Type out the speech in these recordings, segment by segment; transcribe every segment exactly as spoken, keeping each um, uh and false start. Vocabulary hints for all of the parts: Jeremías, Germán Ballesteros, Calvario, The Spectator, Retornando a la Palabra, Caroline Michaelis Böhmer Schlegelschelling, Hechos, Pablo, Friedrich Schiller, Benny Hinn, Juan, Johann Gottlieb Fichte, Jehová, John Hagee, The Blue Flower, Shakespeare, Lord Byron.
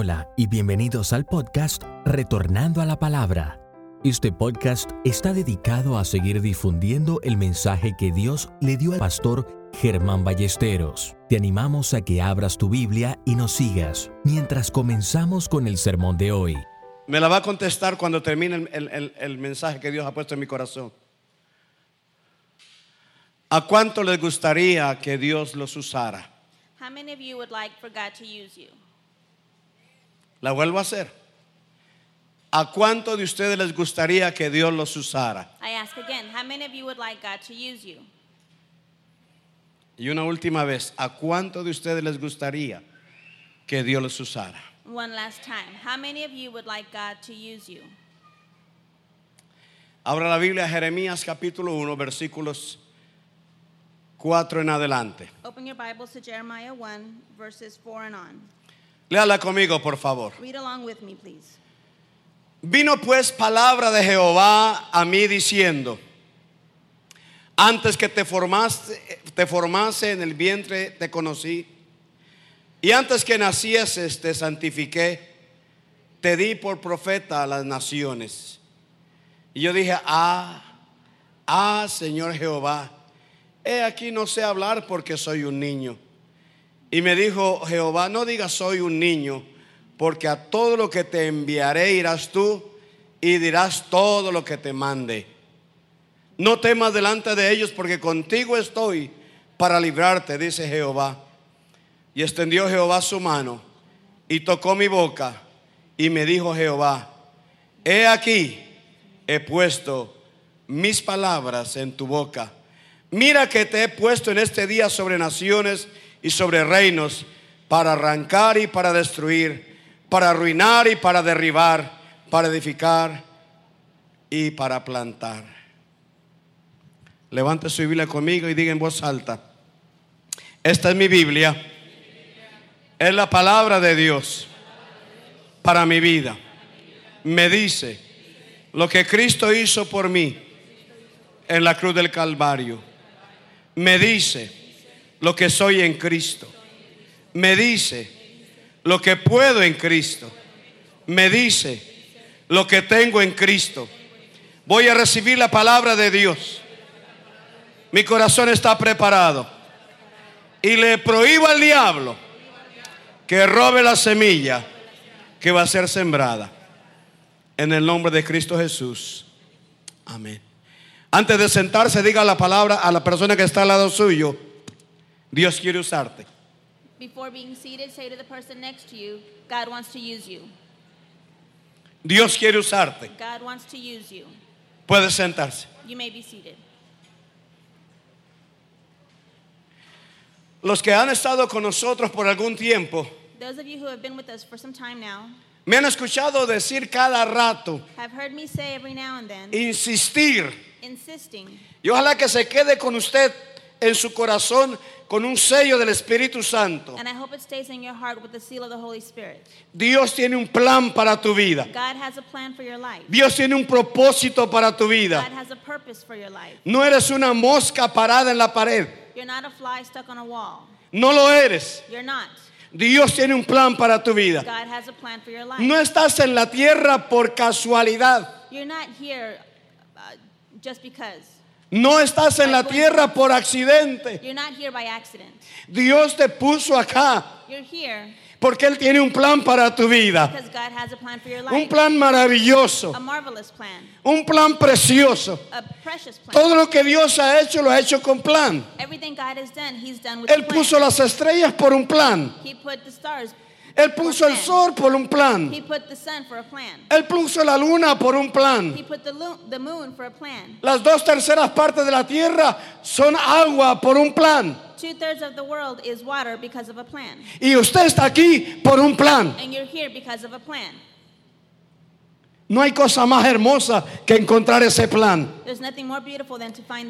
Hola y bienvenidos al podcast Retornando a la Palabra. Este podcast está dedicado a seguir difundiendo el mensaje que Dios le dio al pastor Germán Ballesteros. Te animamos a que abras tu Biblia y nos sigas mientras comenzamos con el sermón de hoy. Me la va a contestar cuando termine el, el, el, el mensaje que Dios ha puesto en mi corazón. ¿A cuánto les gustaría que Dios los usara? How many of you would like for God to use you? La vuelvo a hacer. ¿A cuánto de ustedes les gustaría que Dios los usara? I ask again, how many of you would like God to use you? Y una última vez, ¿a cuánto de ustedes les gustaría que Dios los usara? One last time, how many of you would like God to use you? Abra la Biblia, Jeremías capítulo uno, versículos cuatro en adelante. Open your Bibles to Jeremiah one, verses four and on. Léala conmigo, por favor. Read along with me, please. Vino pues palabra de Jehová a mí diciendo: antes que te formaste, te formase en el vientre te conocí, y antes que nacieses te santifiqué, te di por profeta a las naciones. Y yo dije: Ah, ah, Señor Jehová, he aquí no sé hablar porque soy un niño. Y me dijo Jehová: no digas soy un niño, porque a todo lo que te enviaré irás tú y dirás todo lo que te mande. No temas delante de ellos, porque contigo estoy para librarte, dice Jehová. Y extendió Jehová su mano y tocó mi boca, y me dijo Jehová: he aquí he puesto mis palabras en tu boca. Mira que te he puesto en este día sobre naciones y sobre reinos, para arrancar y para destruir, para arruinar y para derribar, para edificar y para plantar. Levante su Biblia conmigo y diga en voz alta: esta es mi Biblia, es la palabra de Dios para mi vida. Me dice lo que Cristo hizo por mí en la cruz del Calvario. Me dice lo que soy en Cristo. Me dice lo que puedo en Cristo. Me dice lo que tengo en Cristo. Voy a recibir la palabra de Dios. Mi corazón está preparado. Y le prohíbo al diablo que robe la semilla que va a ser sembrada. En el nombre de Cristo Jesús. Amén. Antes de sentarse, diga la palabra a la persona que está al lado suyo: Dios quiere usarte. Before being seated, say to the person next to you: God wants to use you. Dios quiere usarte. God wants to use you. Puedes sentarse. You may be seated. Los que han estado con nosotros por algún tiempo, those of you who have been with us for some time now, me han escuchado decir cada rato, have heard me say every now and then, insistir, insisting. Y ojalá que se quede con usted en su corazón con un sello del Espíritu Santo. And I hope it stays in your heart with the seal of the Holy Spirit. Dios tiene un plan para tu vida. God has a plan for your life. Dios tiene un propósito para tu vida. God has a purpose for your life. No eres una mosca parada en la pared. You're not a fly stuck on a wall. No lo eres. You're not. Dios tiene un plan para tu vida. God has a plan for your life. No estás en la tierra por casualidad. You're not here uh, just because. No estás en la tierra por accidente. You're not here by accident. Dios te puso acá porque Él tiene un plan para tu vida. God has a plan for your life. Un plan maravilloso. A marvelous plan. Un plan precioso. A precious plan. Todo lo que Dios ha hecho lo ha hecho con plan. Everything God has done, He's done with Él plan. Puso las estrellas por un plan. He put the stars. Él puso el sol por un plan. He put the sun for a plan. Él puso la luna por un plan. He put the lo- the moon for a plan. Las dos terceras partes de la tierra son agua por un plan. Two-thirds of the world is water because of a plan. Y usted está aquí por un plan. And you're here because of a plan. No hay cosa más hermosa que encontrar ese plan.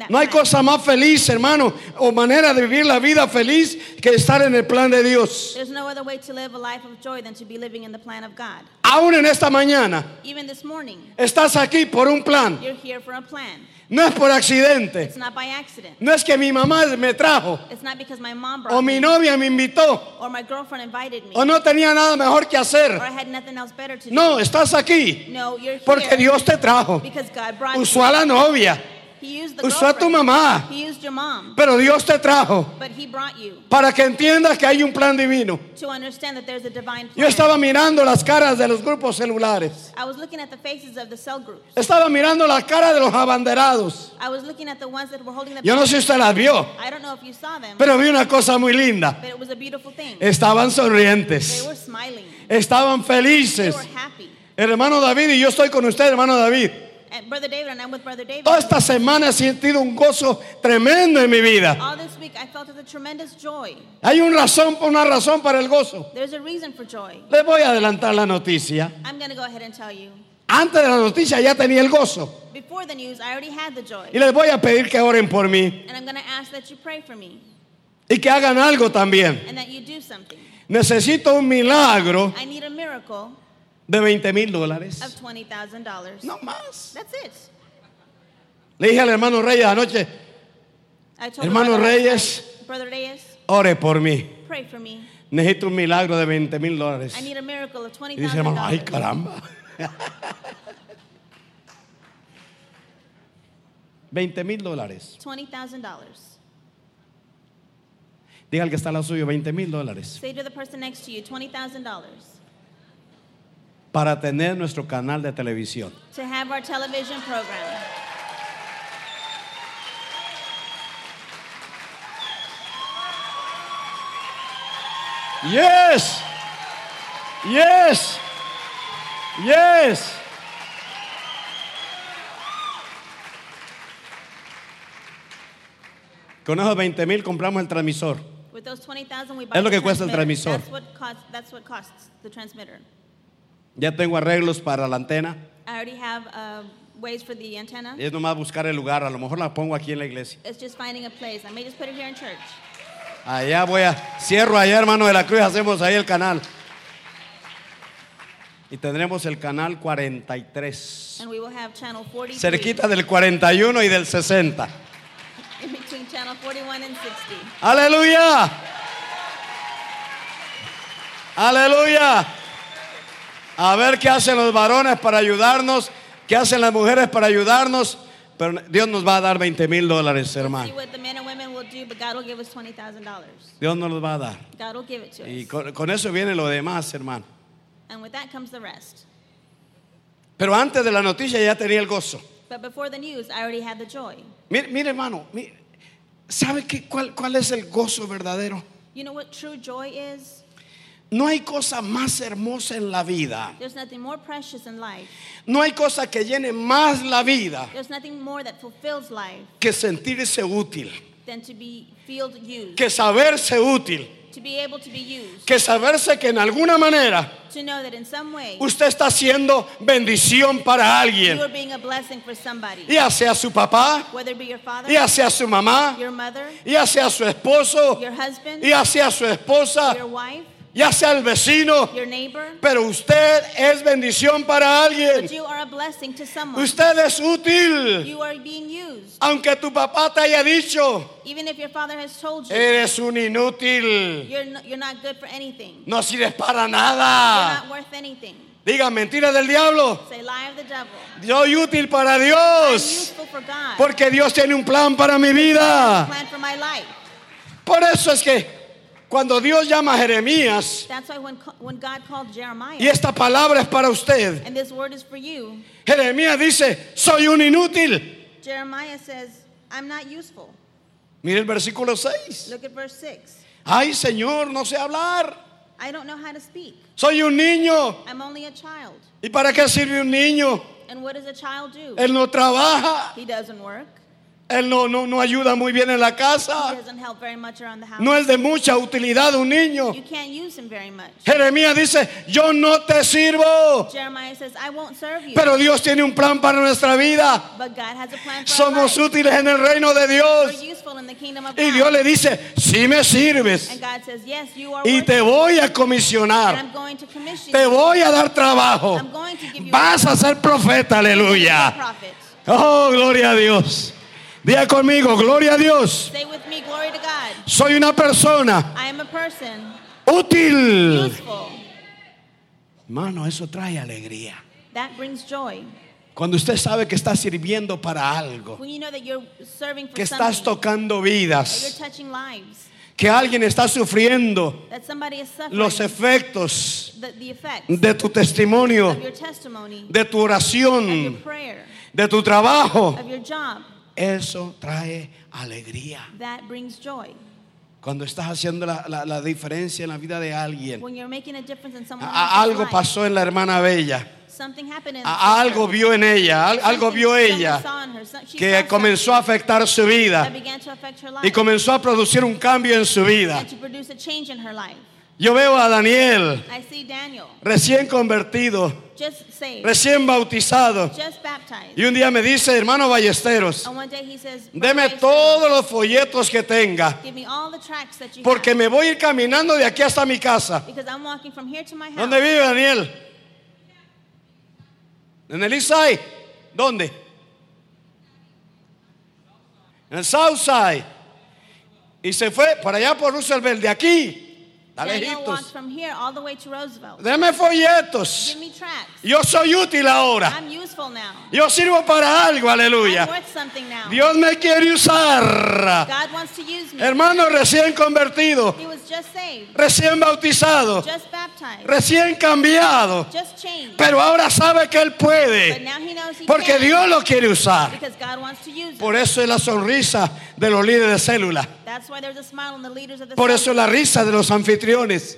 No hay cosa más feliz, hermano, o manera de vivir la vida feliz que estar en el plan de Dios. Aún en esta mañana, estás aquí por un plan. No es por accidente. No es que mi mamá me trajo. O mi novia me invitó. O no tenía nada mejor que hacer. No, estás aquí. No, porque Dios te trajo. Usó a la novia. Usó a tu mamá. Pero Dios te trajo para que entiendas que hay un plan divino. Yo estaba mirando las caras de los grupos celulares. Estaba mirando las caras de los abanderados. Yo no sé si usted las vio, pero vi una cosa muy linda. Estaban sonrientes. Estaban felices. El hermano David, y yo estoy con usted, hermano David. Brother David, and I'm with Brother David. Toda esta semana he sentido un gozo tremendo en mi vida. All this week I felt a tremendous joy. Hay una razón, una razón para el gozo. There's a reason for joy. Les voy a adelantar la noticia. I'm going to go ahead and tell you. Antes de la noticia ya tenía el gozo. Before the news, I already had the joy. Y les voy a pedir que oren por mí. And I'm going to ask that you pray for me. Y que hagan algo también. And that you do something. Necesito un milagro. I need a miracle. De veinte mil dólares. No más. That's it. Le dije al hermano Reyes anoche, hermano Reyes, Reyes, ore por mí. Pray for me. Necesito un milagro de veinte mil dólares. I need a miracle of twenty thousand dollars. Y dice hermano, ay caramba. veinte mil dólares. veinte mil dólares. Diga al que está al lado suyo, veinte mil dólares. Say to the person next to you, twenty thousand dollars. Para tener nuestro canal de televisión. To have our television program. Yes. Yes. Yes. Con esos veinte mil compramos el transmisor. With those twenty thousand we buy. Es lo que cuesta el transmisor. That's what costs, that's what costs the transmitter. Ya tengo arreglos para la antena. I already have uh, ways for the antenna. Es nomás buscar el lugar. A lo mejor la pongo aquí en la iglesia. It's just finding a place. I may just put it here in church. Allá voy a cierro allá, hermano de la cruz, hacemos ahí el canal. Y tendremos el canal cuarenta y tres. And we will have channel forty-three. Cerquita del cuarenta y uno y del sesenta. In between channel forty-one and sixty. Aleluya. Aleluya. A ver qué hacen los varones para ayudarnos, qué hacen las mujeres para ayudarnos, pero Dios nos va a dar veinte mil dólares, hermano. Dios nos los va a dar. Y con, con eso viene lo demás, hermano. Pero antes de la noticia ya tenía el gozo. Mire, mire hermano, mire. ¿Sabe qué, cuál, cuál es el gozo verdadero? You know what true joy is? No hay cosa más hermosa en la vida. No hay cosa que llene más la vida que sentirse útil, que saberse útil, que saberse que en alguna manera usted está siendo bendición para alguien, ya sea su papá, ya sea su mamá, ya sea su esposo, ya sea su esposa, ya sea el vecino, pero usted es bendición para alguien. Usted es útil. Aunque tu papá te haya dicho, eres un inútil, you're no, you're not good for anything. No sirves para nada. Diga mentira del diablo. Soy útil para Dios, porque Dios tiene un plan para mi vida. Por eso es que cuando Dios llama a Jeremías, when, when Jeremiah, y esta palabra es para usted, you, Jeremías dice, soy un inútil. Says, I'm not useful. Mire el versículo seis. Look at verse six. Ay Señor, no sé hablar. I don't know how to speak. Soy un niño. I'm only a child. ¿Y para qué sirve un niño? And what does a child do? Él no trabaja. He doesn't work. Él no, no, no ayuda muy bien en la casa. No es de mucha utilidad un niño. Jeremías dice, yo no te sirvo. Says, pero Dios tiene un plan para nuestra vida. Somos útiles en el reino de Dios. Y Dios le dice, sí me sirves. Says, yes, y te voy a comisionar. Te voy a dar trabajo. Vas a ser profeta, aleluya. Oh, gloria a Dios. Diga conmigo, gloria a Dios. Say with me, glory to God. Soy una persona. I am a person. Útil. Useful. Hermano, eso trae alegría. That brings joy. Cuando usted sabe que está sirviendo para algo, when you know that you're serving for que estás tocando vidas, that you're touching lives, que alguien está sufriendo los efectos de tu testimonio, de tu oración, de tu trabajo. Eso trae alegría. Cuando estás haciendo la, la, la diferencia en la vida de alguien. A, algo pasó en la hermana Bella. A, algo vio en ella, al, algo vio ella que comenzó a afectar su vida y comenzó a producir un cambio en su vida. Yo veo a Daniel recién convertido, recién bautizado, y un día me dice: hermano Ballesteros, deme todos los folletos que tenga, porque me voy a ir caminando de aquí hasta mi casa. ¿Dónde vive Daniel? En el East Side. ¿Dónde? En el South Side. Y se fue para allá por Roosevelt. De aquí está lejitos. Deme folletos. Yo soy útil ahora. Yo sirvo para algo. Aleluya. Dios me quiere usar. Hermano recién convertido, recién bautizado, recién cambiado, pero ahora sabe que él puede, porque Dios lo quiere usar. Por eso es la sonrisa de los líderes de célula, por eso es la risa de los anfitriones,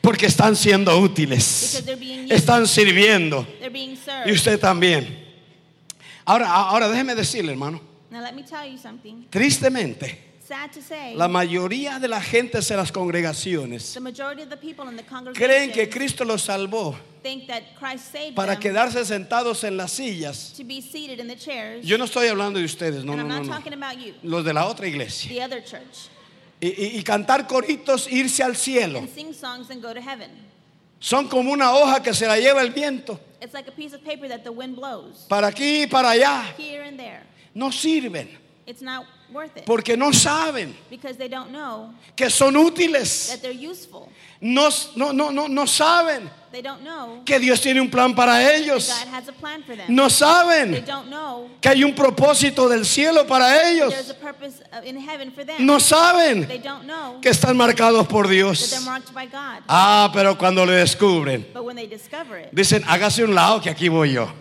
porque están siendo útiles, están sirviendo, y usted también. Ahora, ahora déjeme decirle, hermano, tristemente, la mayoría de la gente en las congregaciones creen que Cristo los salvó para quedarse sentados en las sillas. Yo no estoy hablando de ustedes, no, no, no, no. Los de la otra iglesia. Y, y, y cantar coritos, irse al cielo. Son como una hoja que se la lleva el viento. Para aquí y para allá. No sirven. It's not worth it. Porque no saben que son útiles. No, no, no, no saben que Dios tiene un plan para ellos. No saben que hay un propósito del cielo para ellos. No saben que están marcados por Dios. Ah, pero cuando lo descubren, dicen: hágase un lado que aquí voy yo.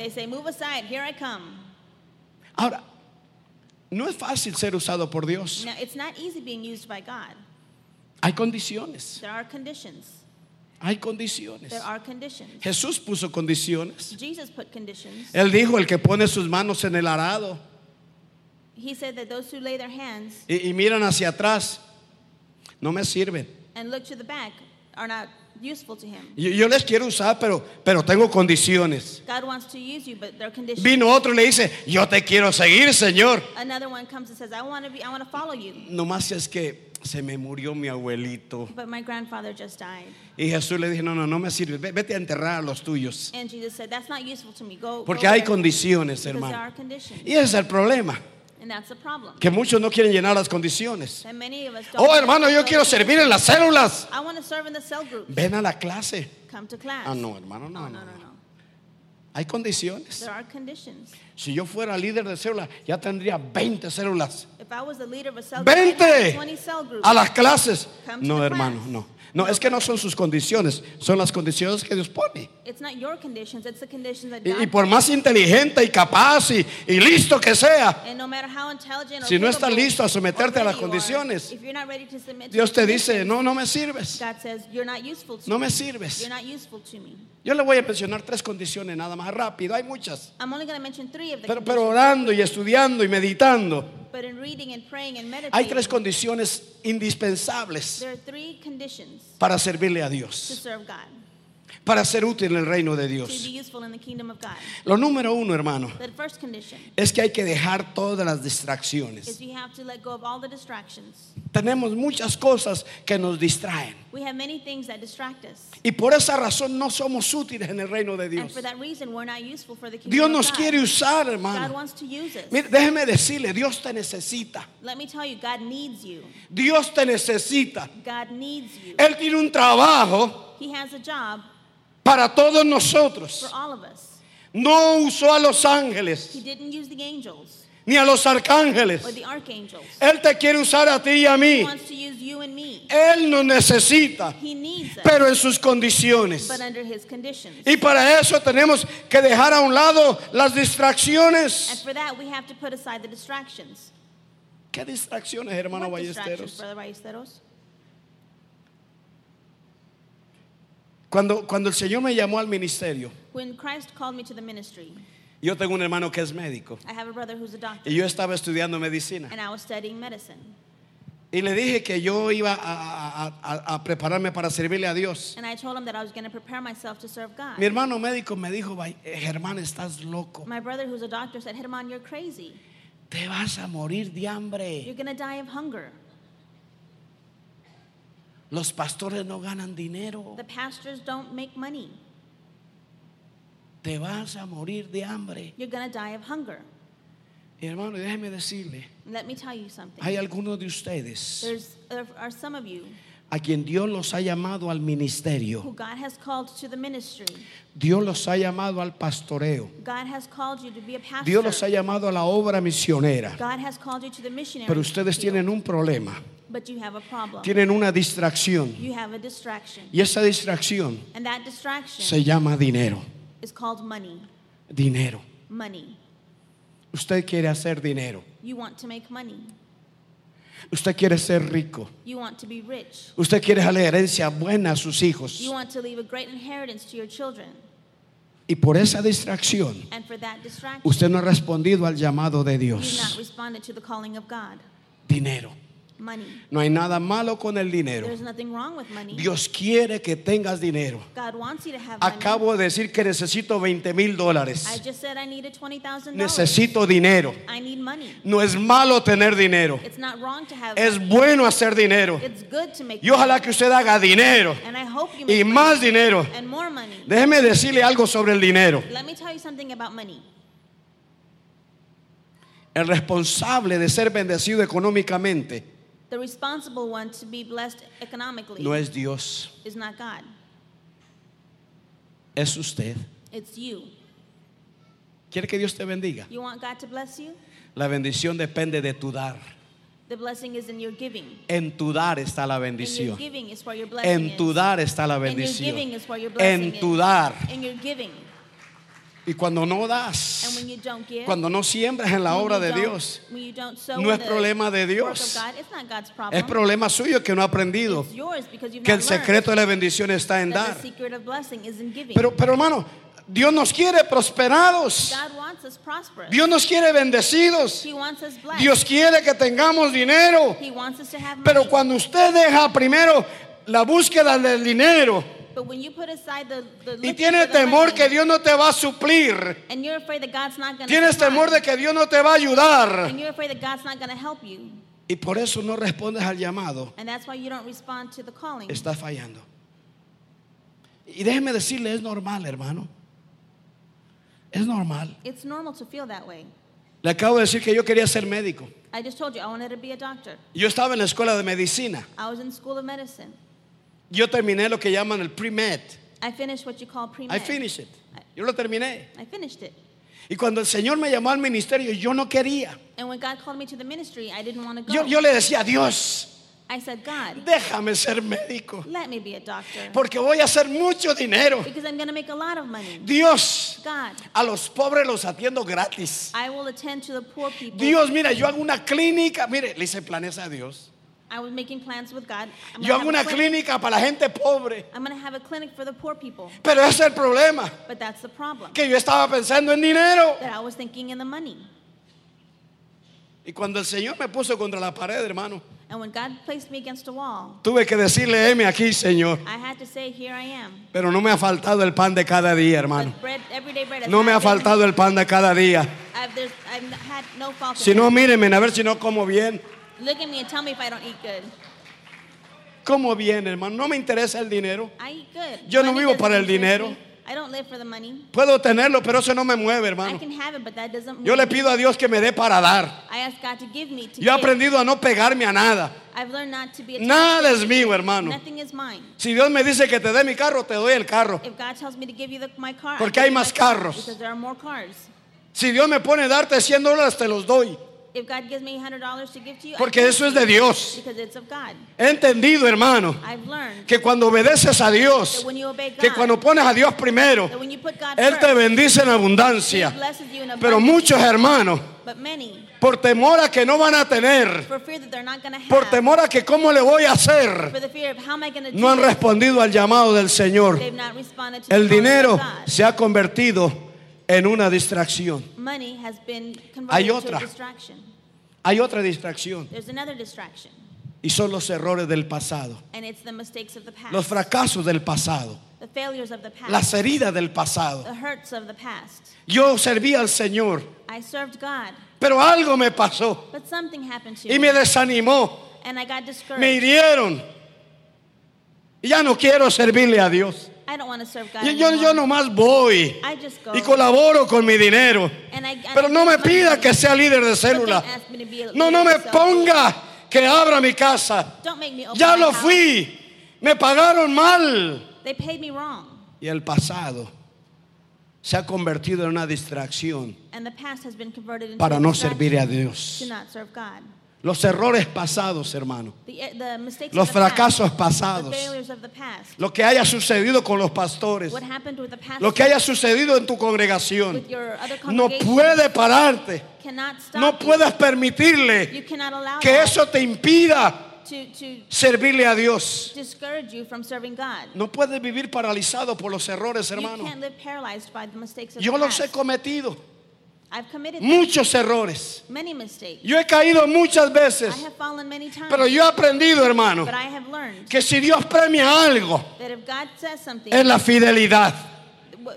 Ahora, no es fácil ser usado por Dios. Now, it's not easy being used by God. Hay condiciones. There are conditions. Hay condiciones. There are conditions. Jesús puso condiciones. Jesus put conditions. Él dijo: el que pone sus manos en el arado, he said that those who lay their hands, y, y miran hacia atrás, no me sirven. And look to the back, are not useful to him. Yo, yo les quiero usar, pero, pero tengo condiciones. God wants to use you, but there are conditions. Vino otro y le dice: yo te quiero seguir, Señor. Another one comes and says, I want to be, I want to follow you. No más es que se me murió mi abuelito. But my grandfather just died. Y Jesús le dijo: no, no, no me sirve. Vete a enterrar a los tuyos. And Jesus said, that's not useful to me. Go, Porque go hay there. Condiciones, hermano. There are conditions. Y ese es el problema. And that's the problem. Que muchos no quieren llenar las condiciones. Oh, hermano, yo quiero servir en las células. I want to serve in the cell groups. Ven a la clase. Come to class. Ah, no, hermano, no, oh, no, no, no, no. Hay condiciones. There are conditions. Si yo fuera líder de célula, ya tendría veinte células. If I was the leader of a cell group, veinte cell groups. A las clases. No, hermano, class. no. No, es que no son sus condiciones, son las condiciones que Dios pone. It's not your conditions, it's the conditions that God y, y por más inteligente y capaz y, y listo que sea, no si no estás listo a someterte a las condiciones, are, Dios te dice: no, no me sirves. God says, you're not useful to no me, me sirves. You're not useful to me. Yo le voy a mencionar tres condiciones nada más rápido, hay muchas. I'm only going to mention three of the pero, pero orando y estudiando y meditando. But in reading and praying and meditating, hay tres condiciones indispensables para servirle a Dios. para ser útil en el reino de Dios. Lo número uno, hermano, es que hay que dejar todas las distracciones. Tenemos muchas cosas que nos distraen, y por esa razón no somos útiles en el reino de Dios. Dios nos quiere usar, hermano. Mire, déjeme decirle, Dios te necesita. Dios te necesita. Él tiene un trabajo para todos nosotros. No usó a los ángeles ni a los arcángeles. Él te quiere usar a ti y a mí. Él nos necesita, pero en sus condiciones. Y para eso tenemos que dejar a un lado las distracciones. ¿Qué distracciones, hermano Ballesteros? Cuando, cuando el Señor me llamó al ministerio, ministry, yo tengo un hermano que es médico, y yo estaba estudiando medicina, y le dije que yo iba a, a, a prepararme para servirle a Dios. Mi hermano médico me dijo, Germán, estás loco. My brother, who's a doctor, said, Germán, you're crazy. Te vas a morir de hambre. You're gonna die of hunger. Los pastores no ganan dinero. The pastors don't make money. Te vas a morir de hambre. You're going to die of hunger. Y hermano, déjeme decirle, let me tell you something. Hay algunos de ustedes, There's, there are some of you, a quien Dios los ha llamado al ministerio. Who God has called to the ministry. Dios los ha llamado al pastoreo. God has called you to be a pastor. Dios los ha llamado a la obra misionera. God has called you to the missionary. Pero ustedes tienen un problema. But you have a problem. Tienen una distracción. You have a distraction. Y esa distracción And that distraction se llama dinero. It's called money. Dinero. Money. Usted quiere hacer dinero. You want to make money. Usted quiere ser rico. You want to be rich. Usted quiere darle herencia buena a sus hijos. You want to leave a great inheritance to your children. Y por esa distracción, And for that distraction, usted no ha respondido al llamado de Dios. You've not responded to the calling of God. Dinero. Money. No hay nada malo con el dinero. Dios quiere que tengas dinero. Acabo de decir que necesito veinte mil dólares. Necesito dinero. No es malo tener dinero. Es bueno hacer dinero. Y ojalá que usted haga dinero y más dinero. Déjeme decirle algo sobre el dinero. El responsable de ser bendecido económicamente, the responsible one to be blessed economically, no es Dios, is not God. Es usted. It's you. ¿Quiere que Dios te bendiga? You want God to bless you? La bendición depende de tu dar. The blessing is in your giving. En tu dar está la bendición. En tu dar está la bendición. En tu dar. En your giving. Y cuando no das, give, cuando no siembras en la obra de Dios, no es problema de Dios. God, es problema suyo que no ha aprendido que el secreto de la bendición está en dar. Pero, pero hermano, Dios nos quiere prosperados. Dios nos quiere bendecidos. Dios quiere que tengamos dinero. Pero cuando usted deja primero la búsqueda del dinero, But when you put aside the, the y tienes temor money, que Dios no te va a suplir, and you're afraid that God's not going to tienes supply, temor de que Dios no te va a ayudar, and you're afraid that God's not going to help you, y por eso no respondes al llamado, and that's why you don't respond to the calling. Está fallando. Y déjeme decirle, es normal, hermano. Es normal. It's normal to feel that way. Le acabo de decir que yo quería ser médico. I just told you I wanted to be a doctor. Yo estaba en la escuela de medicina. I was in school of medicine. Yo terminé lo que llaman el pre-med. I finished what you call pre-med. I finished it. Yo lo terminé. I finished it. Y cuando el Señor me llamó al ministerio, yo no quería. And when God called me to the ministry, I didn't want to go. Yo, yo le decía a Dios, I said, God, déjame ser médico. Let me be a doctor. Porque voy a hacer mucho dinero. Because I'm going to make a lot of money. Dios, God, a los pobres los atiendo gratis. I will attend to the poor people. Dios, mira, yo hago una clínica. Mire, le hice planes a Dios. I was making plans with God. I'm Yo hago una clínica para la gente pobre. I'm going to have a clinic for the poor people. Pero ese es el problema. But that's the problem. Que yo estaba pensando en dinero. That I was thinking in the money. Y cuando el Señor me puso contra la pared, hermano. And when God placed me against a wall, tuve que decirle, heme aquí, Señor. I had to say, here I am. Pero no me ha faltado el pan de cada día, hermano. Bread, bread, no me ha faltado el pan de cada día. I've, I've had no fault si no, mírenme, a ver si no como bien. Look at me and tell me if I don't eat good. Como bien, hermano. No me interesa el dinero. I eat good. Yo money no vivo para el dinero. Me. I don't live for the money. Puedo tenerlo, pero eso no me mueve, hermano. I can have it, but that doesn't move. Yo le pido a Dios que me dé para dar. I ask God to give me, to Yo he aprendido a no pegarme a nada. I've learned not to be attached. Nada es mío, hermano. Nothing is mine. Si Dios me dice que te dé mi carro, te doy el carro. If God tells me to give you the, my car, porque hay más carros. Because there are more cars. Si Dios me pone a darte cien dólares, te los doy. If God gives me one hundred dollars to give to you, porque eso es de Dios. He entendido, hermano, que cuando obedeces a Dios, God, que cuando pones a Dios primero, Él te bendice en abundancia. Pero muchos hermanos, many, por temor a que no van a tener, have, por temor a que cómo le voy a hacer, no han respondido al llamado del Señor. El dinero se ha convertido en una distracción. Hay otra Hay otra distracción. Y son los errores del pasado, los fracasos del pasado, las heridas del pasado. Yo serví al Señor, pero algo me pasó y me desanimó, me hirieron y ya no quiero servirle a Dios. I don't want to serve God. Yo, yo nomás voy y colaboro con mi dinero. And I, I Pero no me pida que sea líder de célula. No, no me ponga que abra mi casa. Ya lo fui. Me pagaron mal. They paid me wrong. Y el pasado se ha convertido en una distracción para no servir a Dios. Los errores pasados, hermano. The, the los fracasos past, pasados. Lo que haya sucedido con los pastores. Lo que haya sucedido en tu congregación. No puede pararte. No puedes permitirle que eso te impida To, to servirle a Dios. You from God. No puedes vivir paralizado por los errores, hermano. Yo los he cometido. I've committed muchos errores. Many mistakes. Yo he caído muchas veces. I have fallen many times. Pero yo he aprendido, hermano, but I have learned que si Dios premia algo, that if God says something, es la fidelidad.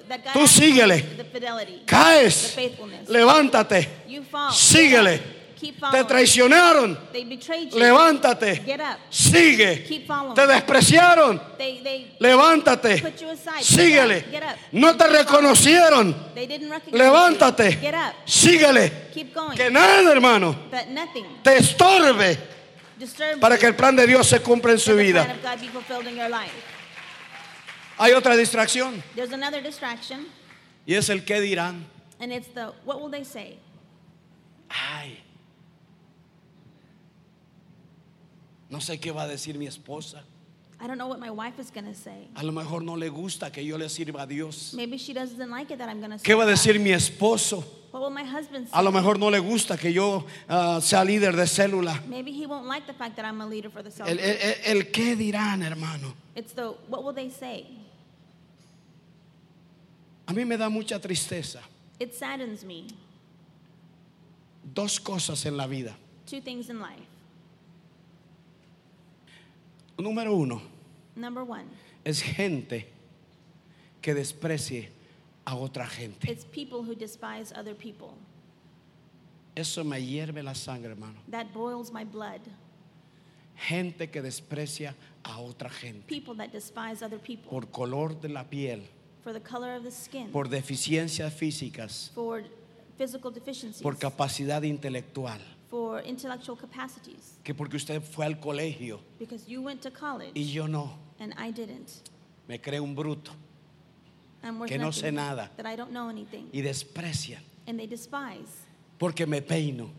That God Tú síguele. The fidelity, caes. The faithfulness. Levántate. You fall. Síguele. Keep following. Te traicionaron. They betrayed you. Levántate. Get up. Sigue. Keep following. Te despreciaron. They, they Levántate. Put you aside. Síguele. Get up. No te reconocieron. They didn't recognize Levántate. You. Get up. Síguele. Keep going. Que nada, hermano, that nothing te estorbe disturb para que el plan de Dios se cumpla en su vida. Hay otra distracción. There's another distraction. Y es el qué dirán. And it's the what will they say? Ay. No sé qué va a decir mi esposa. I don't know what my wife is going to say. A lo mejor no le gusta que yo le sirva a Dios. Maybe she doesn't like it that I'm going to. ¿Qué va a decir mi esposo? What will my husband say? A lo mejor no le gusta que yo uh, sea líder de célula. Maybe he won't like the fact that I'm a leader for the cell. El, el, el, el qué dirán, hermano. It's the what will they say? A mí me da mucha tristeza. It saddens me. Dos cosas en la vida. Two things in life. Número uno, Number one, es gente que desprecie a otra gente. It's people who despise other people. Eso me hierve la sangre, hermano. That boils my blood. Gente que desprecia a otra gente. People that despise other people. Por color de la piel. For the color of the skin. Por deficiencias físicas. For physical deficiencies. Por capacidad intelectual. For intellectual capacities. Que porque usted fue al colegio. Because you went to college. Y yo no. And I didn't. Me creo un bruto. I'm worth que no sé nada. That I don't know anything. Y desprecian. And they despise. Porque me peino.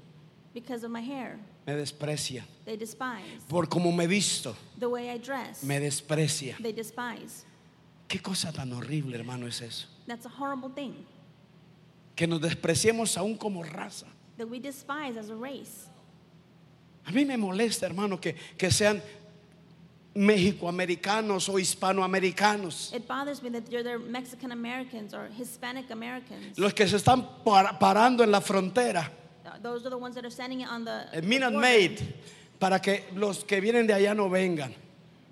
Because of my hair. Me desprecian. They despise. Por como me visto. The way I dress. Me desprecia. They despise. Qué cosa tan horrible, hermano, es eso. That's a horrible thing. Que nos despreciemos aún como raza. That we despise as a race. A mí me molesta, hermano, que, que sean mexicoamericanos o hispanoamericanos. It bothers me that they're Mexican Americans or Hispanic Americans. Los que se están par- parando en la frontera. Those are the ones that are standing on the, the border. Minute Maid. para que los que vienen de allá no vengan.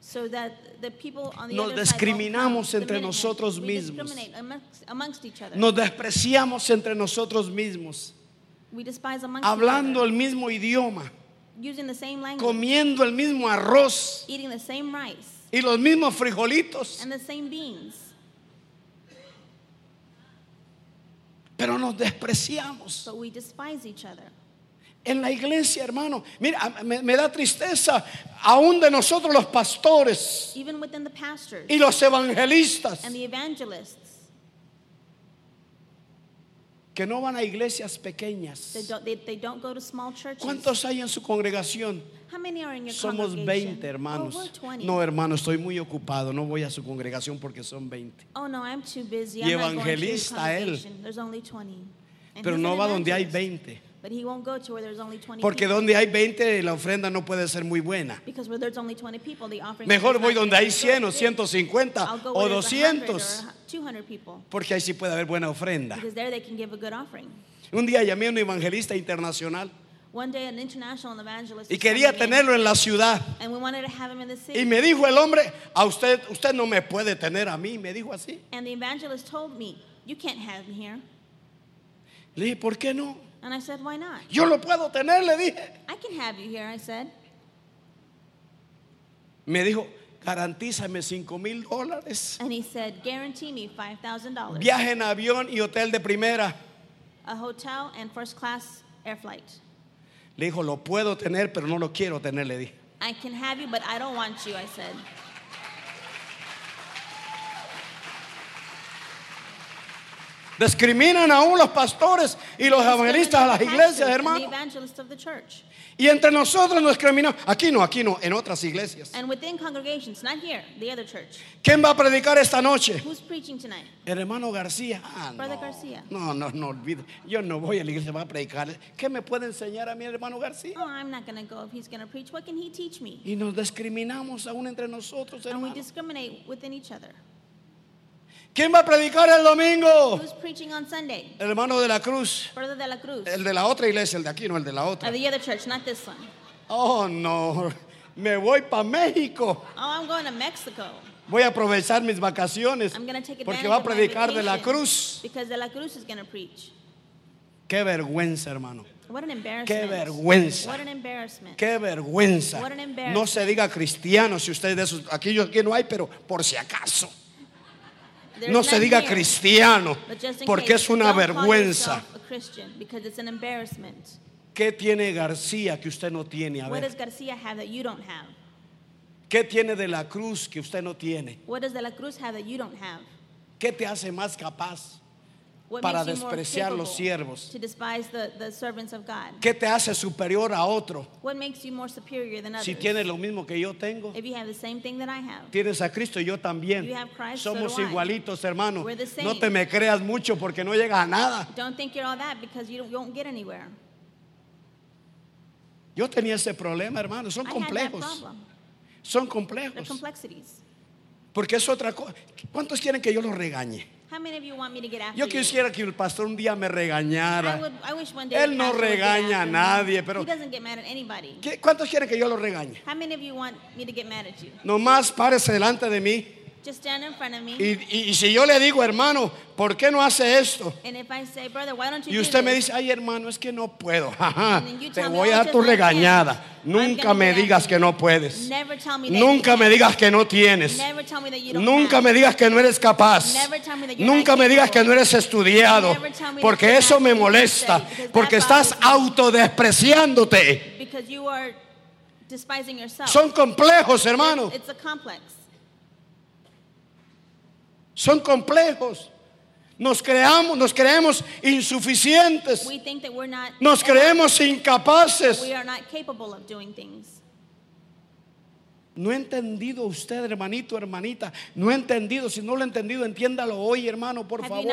So that the people on the Nos other discriminamos side entre nosotros mismos. Amongst, amongst each other. Nos despreciamos entre nosotros mismos. We despise amongst Hablando each other. El mismo idioma. Using the same language. Comiendo el mismo arroz. Eating the same rice. Y los mismos frijolitos. And the same beans. Pero nos despreciamos. But we despise each other. En la iglesia, hermano, mira, me, me da tristeza aún de nosotros los pastores pastors, y los evangelistas que no van a iglesias pequeñas. They don't, they, they don't go to small churches. ¿Cuántos hay en su congregación? Somos veinte, hermanos. Oh, no, hermano, estoy muy ocupado, no voy a su congregación porque son veinte. Oh, no, I'm too busy. Y evangelista él. Pero no va donde hay veinte. But he won't go to where there's only twenty Porque people. Donde hay veinte la ofrenda no puede ser muy buena. Because where there's only twenty people, the offering Mejor voy donde hay cien o ciento cincuenta o doscientos. Porque ahí sí puede haber buena ofrenda. Because there they can give a good offering. Un día llamé a un evangelista internacional. One day an international evangelist y quería tenerlo en la ciudad. And we wanted to have him in the city. Y me dijo el hombre, a usted usted no me puede tener a mí, me dijo así. And the evangelist told me, you can't have him here. Le dije, ¿por qué no? And I said, why not? Yo lo puedo tener, le dije. I can have you here, I said. Me dijo, garantízame cinco mil dólares. And he said, guarantee me five thousand dollars. Viaje en avión y hotel de primera. A hotel and first class air flight. Le dijo, lo puedo tener, pero no lo quiero tener, le dije. I can have you, but I don't want you, I said. Discriminan aún los pastores y los evangelistas a las iglesias, hermano. Y entre nosotros nos discriminamos. Aquí no, aquí no, en otras iglesias. ¿Quién va a predicar esta noche? El hermano García. Ah, no. no, no, no olvide. Yo no voy a la iglesia, va a predicar. ¿Qué me puede enseñar a mi hermano García? Y nos discriminamos aún entre nosotros, hermano. ¿Quién va a predicar el domingo? Who's preaching on Sunday? El hermano de la cruz. Brother de la cruz. El de la otra iglesia, el de aquí, no el de la otra. Or the other church, not this one. Oh no, me voy para México. Oh, I'm going to Mexico. Voy a aprovechar mis vacaciones. I'm going to take advantage porque va a predicar of my vacation de la cruz. Because de la cruz is going to preach. Qué vergüenza, hermano. What an embarrassment. Qué vergüenza. What an embarrassment. Qué vergüenza. What an embarrassment. No se diga cristiano si usted de esos aquí yo aquí no hay, pero por si acaso. There's no se diga cristiano porque es una vergüenza. ¿Qué tiene García que usted no tiene? A ver. ¿Qué tiene de la cruz que usted no tiene? ¿Qué te hace más capaz para despreciar los siervos? ¿Qué te hace superior a otro? Si tienes lo mismo que yo tengo, tienes a Cristo y yo también. Somos igualitos, hermano. No te me creas mucho porque no llegas a nada. Yo tenía ese problema, hermano. Son complejos. Son complejos. Porque es otra cosa. ¿Cuántos quieren que yo los regañe? How many of you want me to get after Yo quisiera you? Que el pastor un día me regañara. I would, I wish one day Él no regaña a nadie, pero he doesn't get mad at anybody. ¿Cuántos quieren que yo lo regañe? How many of you want me to get mad at you? Nomás párese delante de mí. Just stand in front of me. Y, y, y si yo le digo, hermano, ¿por qué no hace esto? And if I say, brother, why don't you y usted do me this? Dice, ay, hermano, es que no puedo. Ajá, te voy a dar tu regañada. Nunca me digas que no puedes. Nunca me digas que no tienes. Nunca me digas que no eres capaz. Nunca me digas que no eres estudiado. Porque eso me molesta. Porque estás autodespreciándote. Son complejos, hermano. Son complejos. Nos creamos, nos creemos insuficientes. We think that we're not nos creemos incapaces. We are not capable of doing things. No he entendido usted, hermanito, hermanita. No he entendido. Si no lo he entendido, entiéndalo hoy, hermano, por favor.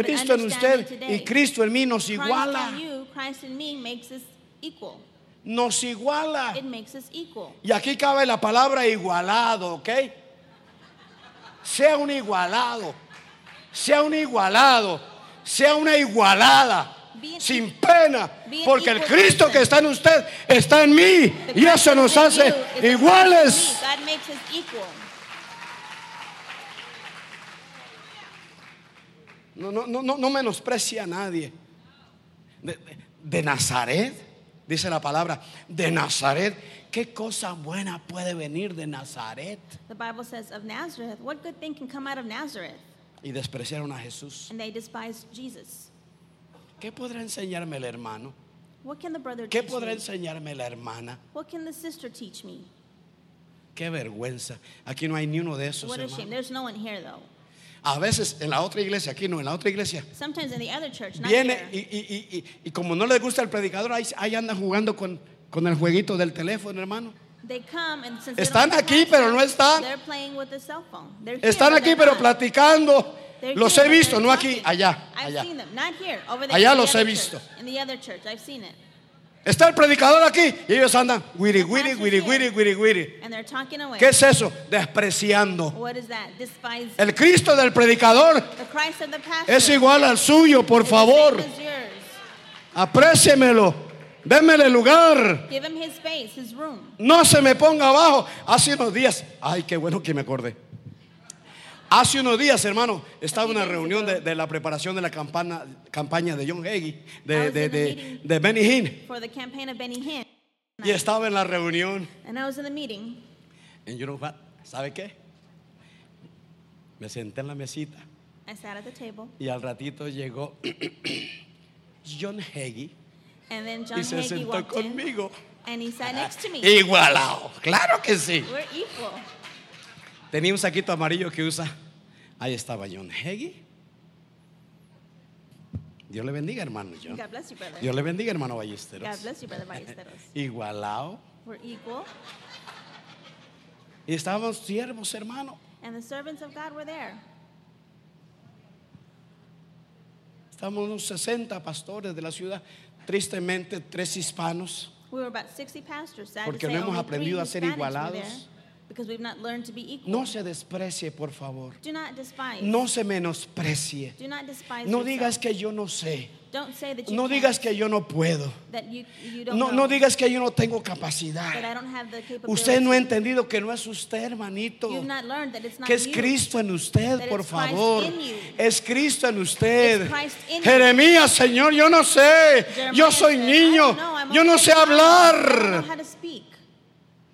Cristo en usted today, y Cristo en mí nos iguala. Christ in me makes us equal. Nos iguala. It makes us equal. Y aquí cabe la palabra igualado, ¿ok? Sea un igualado. Sea un igualado, sea una igualada. sin pena, porque el Cristo que está en usted está en mí, y eso nos hace iguales. No, no, no, no menosprecia a nadie. De, de, de Nazaret, dice la palabra, de Nazaret. ¿Qué cosa buena puede venir de Nazaret? The Bible says of Nazareth, what good thing can come out of Nazareth? Y despreciaron a Jesús. And they despised Jesus. ¿Qué podrá enseñarme el hermano? What can the brother teach me? ¿Qué podrá enseñarme la hermana? What can the sister teach me? Qué vergüenza. Aquí no hay ni uno de esos. What a shame. There's no one here though. A veces en la otra iglesia, aquí no, en la otra iglesia church, viene y, y, y, y como no les gusta el predicador, ahí, ahí andan jugando con, con el jueguito del teléfono, hermano. Están aquí pero no están. Están aquí pero platicando. Los he visto, no aquí, allá, allá. Allá los he visto. Está el predicador aquí y ellos andan wiri wiri wiri wiri wiri wiri. ¿Qué es eso? Despreciando. El Cristo del predicador es igual al suyo, por favor. Apréciemelo, démele lugar. No se me ponga abajo. Hace unos días, ay, qué bueno que me acordé. Hace unos días, hermano, estaba en una reunión de, de la preparación de la campana, campaña de John Hagee, de, de, de, de Benny Hinn. Y estaba en la reunión. Y yo, ¿sabe qué? Me senté en la mesita. I sat at the table. Y al ratito llegó John Hagee. And then John y se Hagee sentó conmigo. And he sat next to me. Igualado, claro que sí. We're equal. Tenía un saquito amarillo que usa. Ahí estaba John Hagee. Dios le bendiga, hermano John. God bless you, brother. Dios le bendiga, hermano Ballesteros. God bless you, brother Ballesteros. Igualado. We're equal. Y estábamos siervos, hermano. And the servants of God were there. Estábamos unos sesenta pastores de la ciudad. Tristemente, tres hispanos. We were about sixty pastors. Sad porque to say, no hemos aprendido a ser igualados. Because we've not learned to be equal. No se desprecie, por favor. Do not despise. No se menosprecie. Do not despise no yourself. Digas que yo no sé. Don't say that you no can't. Digas que yo no puedo. That you, you don't no, no digas que yo no tengo capacidad. That I don't have the capability. Usted no ha entendido que no es usted, hermanito. You've not learned that it's not que es Cristo you. En usted, that por favor. Es Cristo en usted. Jeremías, Señor, yo no sé. Jeremiah yo soy said, niño. Know, yo no sé hablar.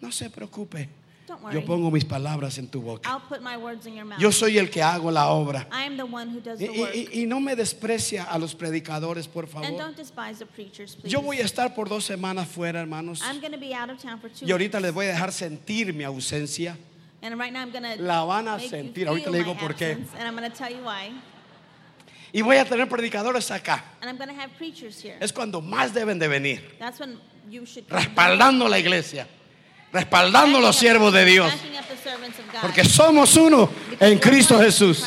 No se preocupe. Yo pongo mis palabras en tu boca. Yo soy el que hago la obra. Y, y, y no me desprecia a los predicadores, por favor. Yo voy a estar por dos semanas fuera, hermanos. Y ahorita les voy a dejar sentir mi ausencia. La van a sentir. Ahorita les digo por qué. Y voy a tener predicadores acá. Es cuando más deben de venir. Respaldando la iglesia. Respaldando los siervos de Dios, porque somos uno en Cristo Jesús.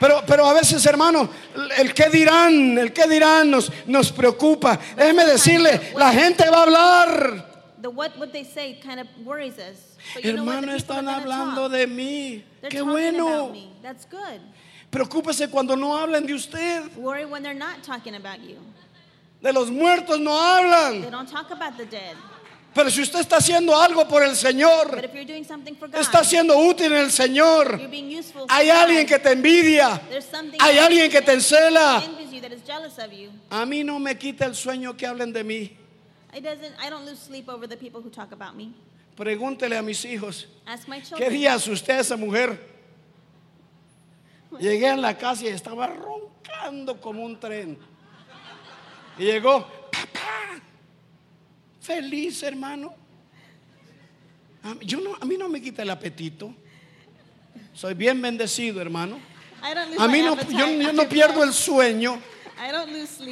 Pero, pero a veces, hermano, el qué dirán, el qué dirán nos, nos preocupa. Déjeme decirle, la gente va a hablar. Hermano, están hablando de mí. Qué bueno. Preocúpese cuando no hablen de usted. De los muertos no hablan. Pero si usted está haciendo algo por el Señor, God, está siendo útil en el Señor. Hay alguien que te envidia. Hay alguien que te encela. A mí no me quita el sueño que hablen de mí. Pregúntele a mis hijos. ¿Qué día asusté a esa mujer? Llegué a la casa y estaba roncando como un tren. Y llegó, papá. Feliz, hermano. A mí, yo no, a mí no me quita el apetito. Soy bien bendecido, hermano. A mí no, yo, yo no pierdo el sueño.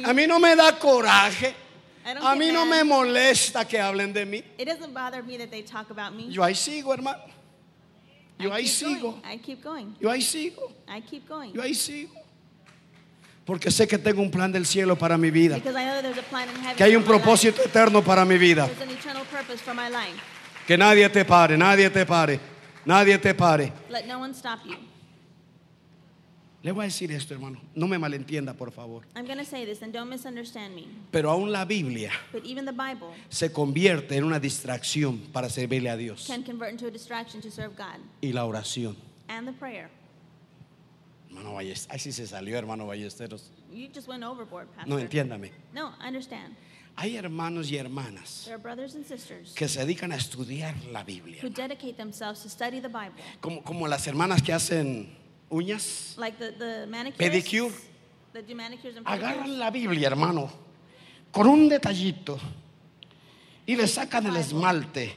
A mí no me da coraje. A mí no me molesta que hablen de mí. Yo ahí sigo, hermano. Yo ahí sigo. Yo ahí sigo. Yo ahí sigo. Porque sé que tengo un plan del cielo para mi vida. Que hay un propósito eterno para mi vida. Que nadie te pare, nadie te pare, nadie te pare. Le voy a decir esto, hermano, no me malentienda, por favor. I'm going to say this and don't misunderstand me. Pero aún la Biblia But even the Bible se convierte en una distracción para servirle a Dios. Can convert into a distraction to serve God. Y la oración. And the prayer. Hermano Ballesteros, ahí sí se salió, hermano Ballesteros. You just went overboard, Pastor. No, entiéndame. No, understand. Hay hermanos y hermanas que se dedican a estudiar la Biblia, como, como las hermanas que hacen uñas, like the, the pedicure, that do manicures and agarran la Biblia, hermano, con un detallito y le sacan el esmalte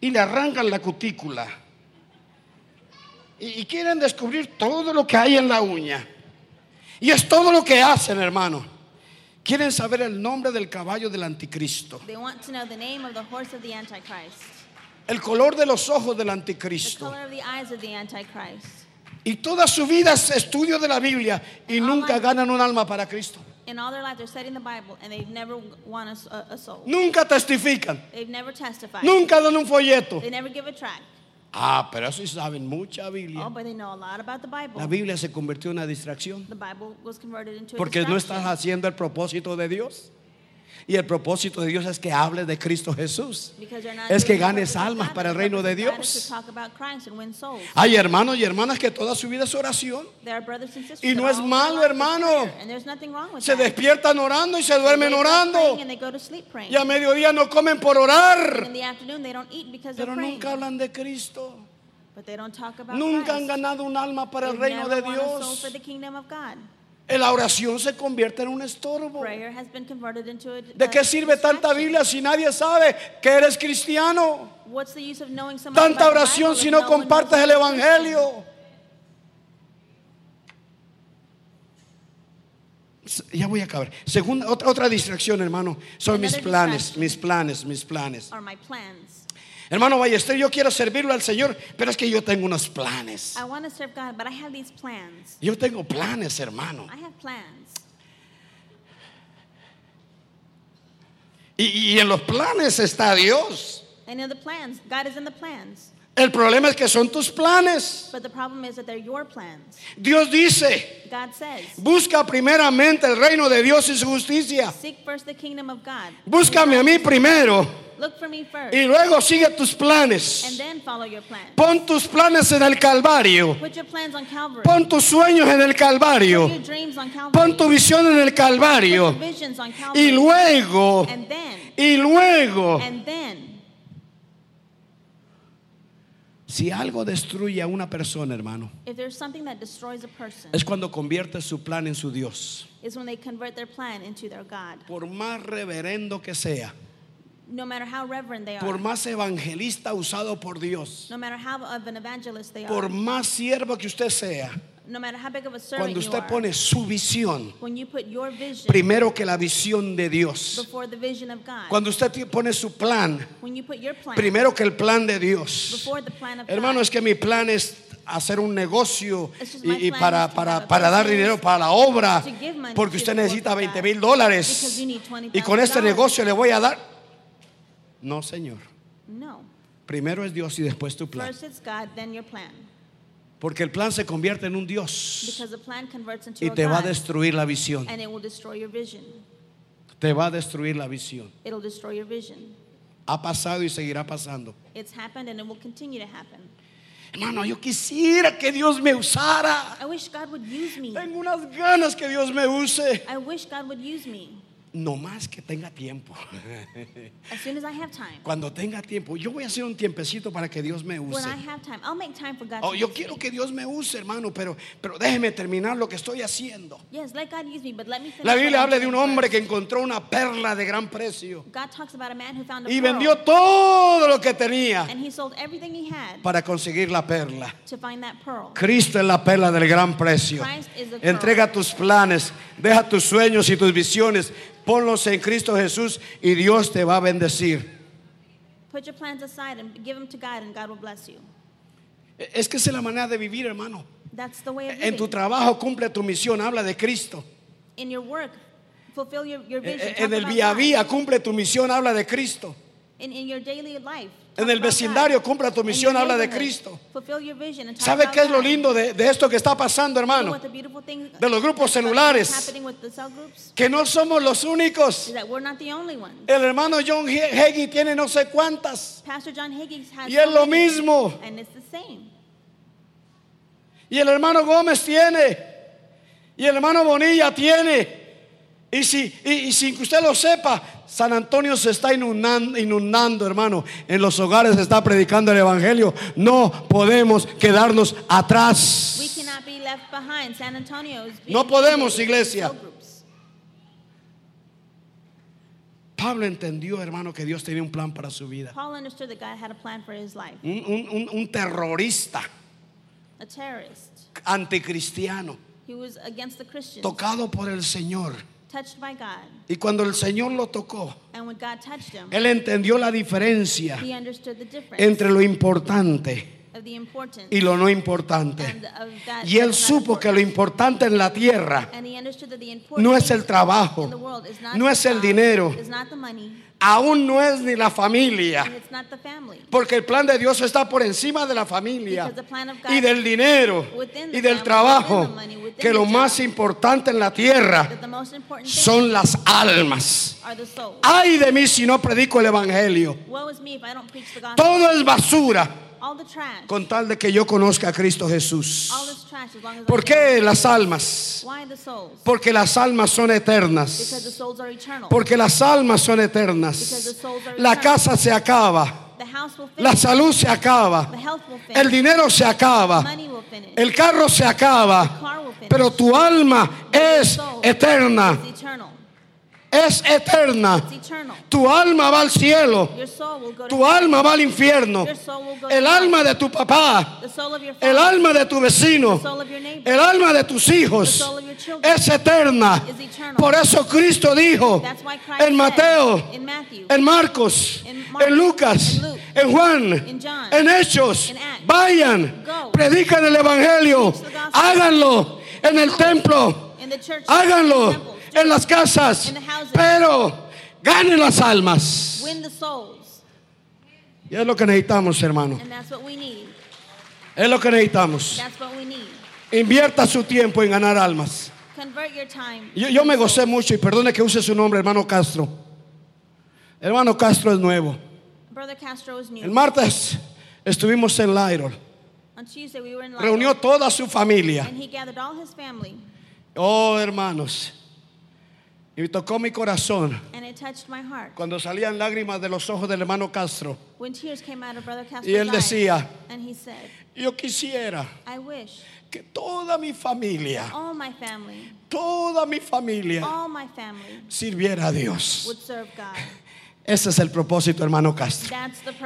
y le arrancan la cutícula y, y quieren descubrir todo lo que hay en la uña, y es todo lo que hacen, hermano. Quieren saber el nombre del caballo del anticristo, el color de los ojos del anticristo, y toda su vida es estudio de la Biblia y nunca ganan un alma para Cristo. Nunca testifican, nunca dan un folleto. Ah, pero eso sí saben mucha Biblia. Oh, but they know a lot about the Bible. La Biblia se convirtió en una distracción. The Bible was converted into a Porque distraction. No estás haciendo el propósito de Dios. Y el propósito de Dios es que hables de Cristo Jesús, es que ganes almas para el reino de Dios. Hay hermanos y hermanas que toda su vida es oración, y no es malo, hermano. Se despiertan orando y se duermen orando, y a mediodía no comen por orar, pero nunca hablan de Cristo. Nunca han ganado un alma para el reino de Dios. La oración se convierte en un estorbo. A, ¿De qué sirve tanta Biblia si nadie sabe que eres cristiano? Tanta oración si no compartes el evangelio. Ya voy a acabar. Segunda, otra, otra distracción, hermano, son mis planes, mis planes, mis planes. Hermano Ballesteros, yo quiero servirlo al Señor, pero es que yo tengo unos planes. I want to serve God, but I have these plans. Yo tengo planes, hermano. I have plans. Y, y en los planes está Dios. And in the plans, God is in the plans. El problema es que son tus planes. But the problem is that they're your plans. Dios dice, God says, busca primeramente el reino de Dios y su justicia. Seek first the kingdom of God. Búscame a mí primero. Look for me first. Y luego sigue tus planes. And then follow your plans. Pon tus planes en el Calvario. Put your plans on Calvary. Pon tus sueños en el Calvario. Put your dreams on Calvary. Pon tu visión en el Calvario. Put your visions on Calvary. Y luego, and then, y luego, and then, si algo destruye a una persona, hermano, if there's something that destroys a person, es cuando convierte su plan en su Dios. Is when they convert their plan into their God. Por más reverendo que sea, no matter how reverend they are, por más evangelista usado por Dios, no matter how of an evangelist they are, por más siervo que usted sea, no matter how big of a servant, cuando usted you are, pone su visión, when you put your vision, primero que la visión de Dios, before the vision of God, cuando usted pone su plan, when you put your plan, primero que el plan de Dios, before the plan of God. Hermano, es que mi plan es hacer un negocio y, y para, para, para dar dinero para la obra, porque usted necesita veinte mil dólares y con este negocio le voy a dar. No, Señor. No. Primero es Dios y después tu plan. First it's God, then your plan. Porque el plan se convierte en un Dios y te va a destruir la visión. And it will destroy your vision. Te va a destruir la visión. It'll destroy your vision. Ha pasado y seguirá pasando. It's happened and it will continue to happen. Hermano, yo quisiera que Dios me usara. I wish God would use me. Tengo unas ganas que Dios me use. I wish God would use me. No más que tenga tiempo. As soon as I have time. Cuando tenga tiempo, yo voy a hacer un tiempecito para que Dios me use. When I have time, I'll make time for God. Oh, yo quiero que Dios me use, hermano, pero pero déjeme terminar lo que estoy haciendo. Yes, let God use me, but let me finish. La Biblia habla de un hombre que encontró una perla de gran precio. God talks about a man who found a pearl. Y vendió todo lo que tenía. And he sold everything he had. Para conseguir la perla. To find that pearl. Cristo es la perla del gran precio. Christ is the pearl. Entrega tus planes, deja tus sueños y tus visiones. Ponlos en Cristo Jesús y Dios te va a bendecir. Put your plans aside and give them to God and God will bless you. Es que esa es la manera de vivir, hermano. That's the way of living. En tu trabajo cumple tu misión, habla de Cristo. In your work, fulfill your, your vision. En el vía vía cumple tu misión, habla de Cristo. In, in your daily life, en el vecindario, cumpla tu misión, habla de Cristo. ¿Sabe qué es lo lindo de, de esto que está pasando, hermano? De los grupos celulares, que no somos los únicos. El hermano John Hagee tiene no sé cuántas, y es lo mismo. Y el hermano Gómez tiene, y el hermano Bonilla tiene. Y, si, y, y sin que usted lo sepa, San Antonio se está inundando, inundando, hermano. En los hogares se está predicando el evangelio. No podemos quedarnos atrás. We cannot be left behind. San Antonio is being no podemos, iglesia. Pablo entendió, hermano, que Dios tenía un plan para su vida. Paul understood that God had a plan for his life. Un, un, un terrorista, a terrorist, anticristiano, he was against the Christians, tocado por el Señor. Touched by God. Y cuando el Señor lo tocó, and when God touched him, él entendió la diferencia entre lo importante y lo no importante. Y él supo que lo importante en la tierra no es el trabajo, no es el dinero, aún no es ni la familia, porque el plan de Dios está por encima de la familia y del dinero y del trabajo, que lo más importante en la tierra son las almas. Ay de mí si no predico el evangelio. Todo es basura con tal de que yo conozca a Cristo Jesús. ¿Por qué las almas? Porque las almas son eternas. Porque las almas son eternas. La casa se acaba, la salud se acaba, el dinero se acaba, el carro se acaba, pero tu alma es eterna. Es eterna. Tu alma va al cielo, tu alma va al infierno. El alma de tu papá, el alma de tu vecino, el alma de tus hijos es eterna. Por eso Cristo dijo en Mateo, en Marcos, en Lucas, en Juan, en Hechos: vayan, predican el evangelio, háganlo en el templo, háganlo en las casas, pero ganen las almas. Y es lo que necesitamos, hermano. Es lo que necesitamos. Invierta su tiempo en ganar almas. Yo, yo me gocé mucho, y perdone que use su nombre, hermano Castro. Hermano Castro es nuevo. El martes estuvimos en Lairol. Reunió toda su familia. Oh, hermanos, y tocó mi corazón cuando salían lágrimas de los ojos del hermano Castro. Y él decía: yo quisiera que toda mi familia, toda mi familia sirviera a Dios. Ese es el propósito, hermano Castro.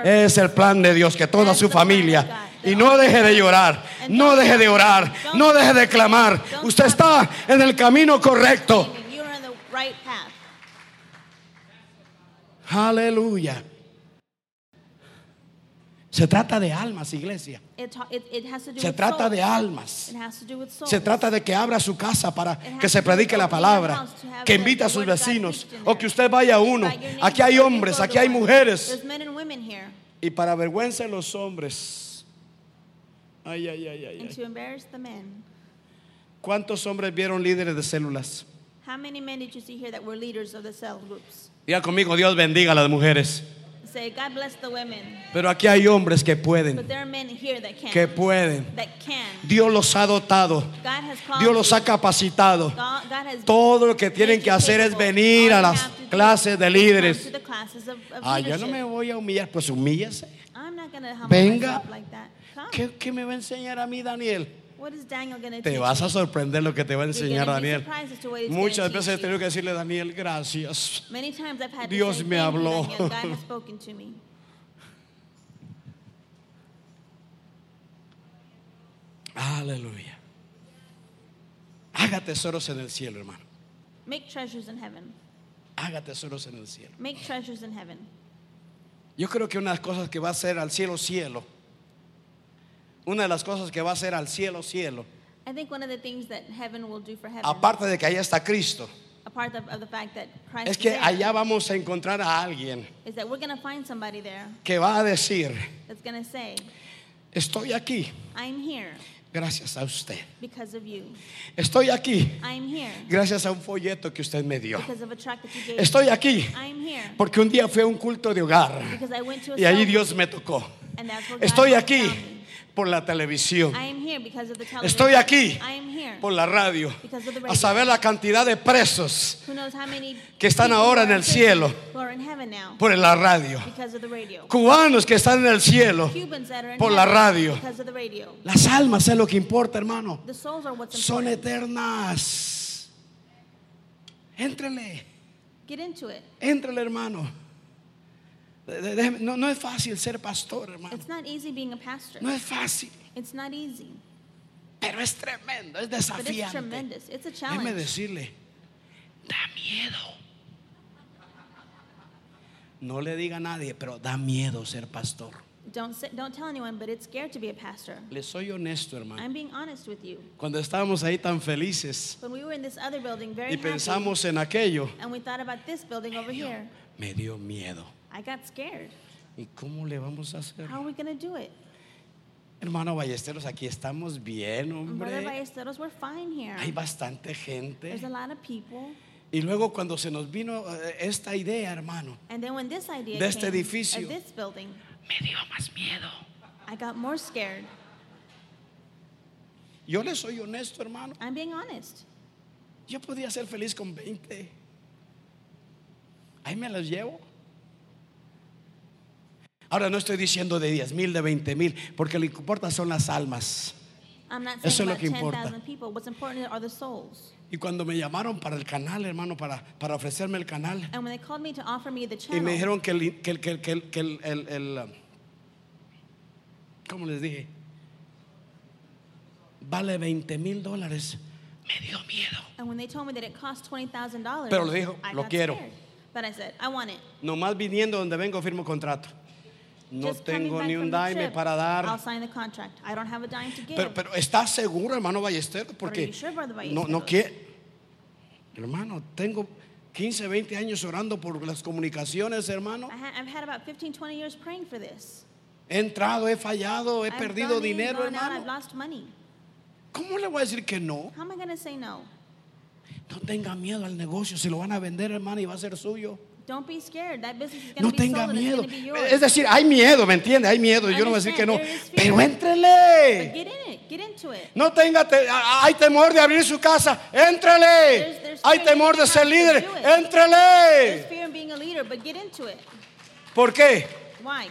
Es el plan de Dios, que toda su familia. Y no deje de llorar, no deje de orar, no deje de clamar. Usted está en el camino correcto. Right path. Aleluya. Se trata de almas, iglesia. It, it, it has to do se trata souls. De almas. It has to do with souls. Se trata de que abra su casa para que se predique la palabra, que invite a sus vecinos, o que usted vaya a uno. Aquí hay hombres, aquí hay mujeres. Y para vergüenza de los hombres. Ay, ay, ay, ay, ay. ¿Cuántos hombres vieron líderes de células? How many men did you see here that were leaders of the cell groups? Diga conmigo: Dios bendiga a las mujeres. Say, God bless the women. Pero aquí hay hombres que pueden, but there are men here that can, que pueden. That can. Dios los ha dotado. God has called Dios los ha capacitado. God, God has todo lo que tienen que hacer es venir a las clases de líderes. Ah, yo no me voy a humillar. Pues humíllese. I'm not going to humble Venga. Myself like that. ¿Qué, ¿Qué me va a enseñar a mí, Daniel? What is Daniel gonna te vas a sorprender lo que te va a enseñar Daniel. Muchas veces he tenido que decirle: Daniel, gracias. Dios me habló. Aleluya. Haga tesoros en el cielo, hermano. Make treasures in heaven. Haga tesoros en el cielo. Make treasures in heaven. Yo creo que una de las cosas que va a hacer al cielo, cielo. Una de las cosas que va a hacer al cielo, cielo, aparte de que allá está Cristo, apart of, of the fact that Christ es que is there, allá vamos a encontrar a alguien is that we're going to find somebody there que va a decir, that's going to say, estoy aquí. I'm here. Gracias a usted. Because of you. Estoy aquí. I'm here. Gracias a un folleto que usted me dio. Because of a tract that you gave. Estoy aquí. I'm here. Porque un día fue un culto de hogar. Because I went to a y ahí Dios me tocó. And that's where estoy God aquí. Found me. Por la televisión. Estoy aquí por la radio. A saber la cantidad de presos que están ahora en el cielo por la radio. Cubanos que están en el cielo por la radio. Las almas es lo que importa, hermano. Son eternas. Éntrele. Éntrele, hermano. No, no es fácil ser pastor, hermano. It's not easy being a pastor. No es fácil. It's not easy. Pero es tremendo, es desafiante. But it's tremendous. It's a challenge. Déjeme decirle, da miedo. No le diga a nadie, pero da miedo ser pastor. Don't say, don't tell anyone, but it's scary to be a pastor. Le soy honesto, hermano. I'm being honest with you. Cuando estábamos ahí tan felices, when we were in this other building, very y pensamos happy, en aquello, and we thought about this building over dio, here. Me dio miedo. I got scared. ¿Y cómo le vamos a hacer? How are we going to do it? Hermano Ballesteros, aquí estamos bien, hombre. Brother Ballesteros, we're fine here. Hay bastante gente. There's a lot of people. Y luego cuando se nos vino esta idea, hermano, and then when this idea de este came, edificio, this building, me dio más miedo. I got more scared. Yo le soy honesto, hermano. I'm being honest. Yo podía ser feliz con veinte. Ahí me los llevo. Ahora no estoy diciendo de diez mil, de veinte mil, porque lo que importa son las almas. Eso es lo que importa. Y cuando me llamaron para el canal, hermano, para, para ofrecerme el canal, me channel, y me dijeron que el, que el, que el, que el, que el, el, el ¿cómo les dije? Vale veinte mil dólares. Me dio miedo. Pero le dijo, lo quiero. But I said, I want it. Nomás viniendo donde vengo firmo contrato. No just tengo ni un dime trip, para dar. I'll sign the contract. I don't have a dime to give. Pero, pero ¿está seguro, hermano Ballesteros? Porque sure, Ballesteros? no no que hermano, tengo quince, veinte años orando por las comunicaciones, hermano. I ha- I've had about fifteen, twenty years praying for this. He entrado, he fallado, he I've perdido gone dinero, in, hermano. Out, I've lost money. ¿Cómo le voy a decir que no? How am I going to say no? No tenga miedo al negocio, si lo van a vender, hermano, y va a ser suyo. Don't be scared. That business is going no to be tenga sold miedo. It's going to be es decir, hay miedo, ¿me entiende? Hay miedo. Understand. Yo no voy a decir que no. Pero éntrele. Get in it. Get into it. No tenga te- hay temor de abrir su casa. Éntrele. There's, there's hay temor de ser líder. Éntrele. ¿Por qué? Why?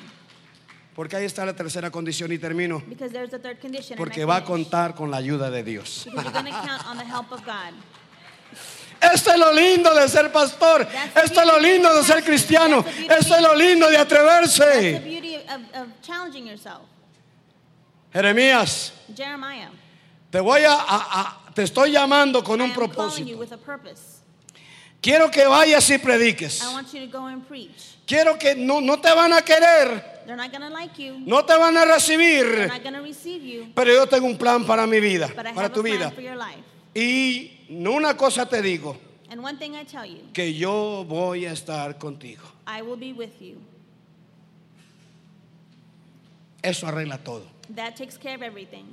Porque ahí está la tercera condición y termino. Because there's a third condition. Porque va a contar con la ayuda de Dios. Because you're going to count on the help of God. Esto es lo lindo de ser pastor. Esto es lo lindo de ser cristiano. Esto es lo lindo de atreverse. Jeremías, te voy a, a, a te estoy llamando con un propósito. Quiero que vayas y prediques. Quiero que no, no te van a querer. They're not gonna like you. No te van a recibir. Not gonna receive you. Pero yo tengo un plan para mi vida, para tu vida. Y una cosa te digo, and one thing I tell you, que yo voy a estar contigo. I will be with you. Eso arregla todo. That takes care of everything.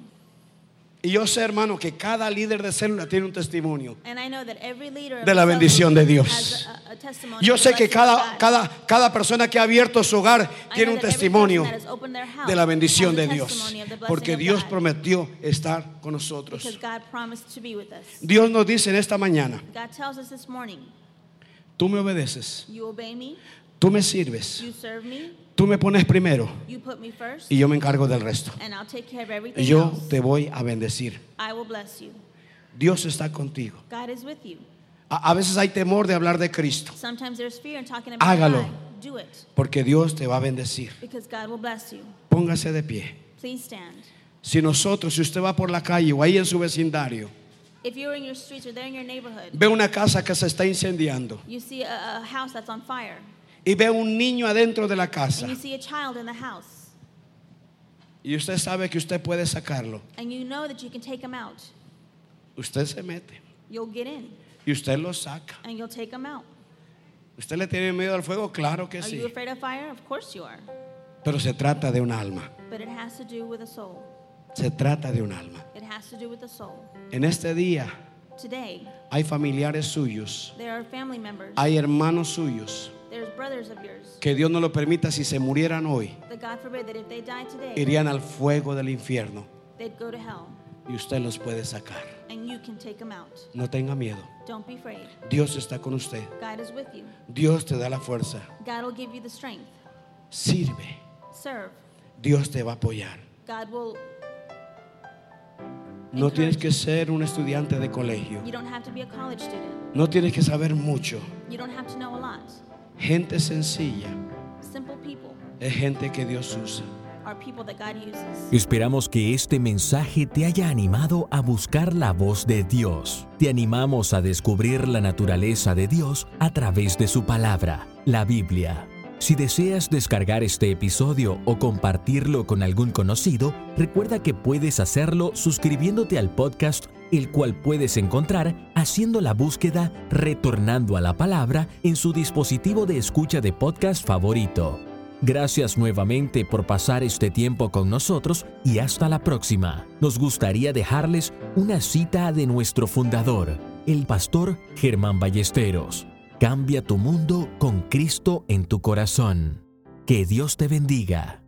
Y yo sé, hermano, que cada líder de célula tiene un testimonio de la bendición de Dios. Yo sé que cada, cada, cada persona que ha abierto su hogar tiene un testimonio de la bendición de Dios, porque Dios prometió estar con nosotros. Dios nos dice en esta mañana, tú me obedeces, tú me sirves, tú me pones primero first, y yo me encargo del resto. Yo else. Te voy a bendecir. Dios está contigo. A, a veces hay temor de hablar de Cristo. Hágalo, porque Dios te va a bendecir. Póngase de pie. Si nosotros, si usted va por la calle o ahí en su vecindario, if you're in your streets or there in your neighborhood, ve una casa que se está incendiando, you see a, a house that's on fire, y ve un niño adentro de la casa, and you see a child in the house, y usted sabe que usted puede sacarlo, and you know that you can take him out, usted se mete, you'll get in. Y usted los saca. And you'll take them out. ¿Usted le tiene miedo al fuego? Claro que sí. Are you afraid of fire? Of course you are. Pero se trata de un alma. But it has to do with a soul. Se trata de un alma. It has to do with a soul. En este día, today, hay familiares suyos. There are family members. Hay hermanos suyos. There's brothers of yours. Que Dios no lo permita, si se murieran hoy, that God forbid that if they die today, irían al fuego del infierno. They'd go to hell. Y usted los puede sacar. And you can take them out. No tenga miedo. Don't be afraid. Dios está con usted. God is with you. Dios te da la fuerza. God will give you the strength. Sirve. Serve. Dios te va a apoyar. God will. No tienes que ser un estudiante de colegio. You don't have to be a college student. No tienes que saber mucho. You don't have to know a lot. Gente sencilla. Simple people. Es gente que Dios usa. Esperamos que este mensaje te haya animado a buscar la voz de Dios. Te animamos a descubrir la naturaleza de Dios a través de su palabra, la Biblia. Si deseas descargar este episodio o compartirlo con algún conocido, recuerda que puedes hacerlo suscribiéndote al podcast, el cual puedes encontrar haciendo la búsqueda Retornando a la Palabra en su dispositivo de escucha de podcast favorito. Gracias nuevamente por pasar este tiempo con nosotros y hasta la próxima. Nos gustaría dejarles una cita de nuestro fundador, el pastor Germán Ballesteros. Cambia tu mundo con Cristo en tu corazón. Que Dios te bendiga.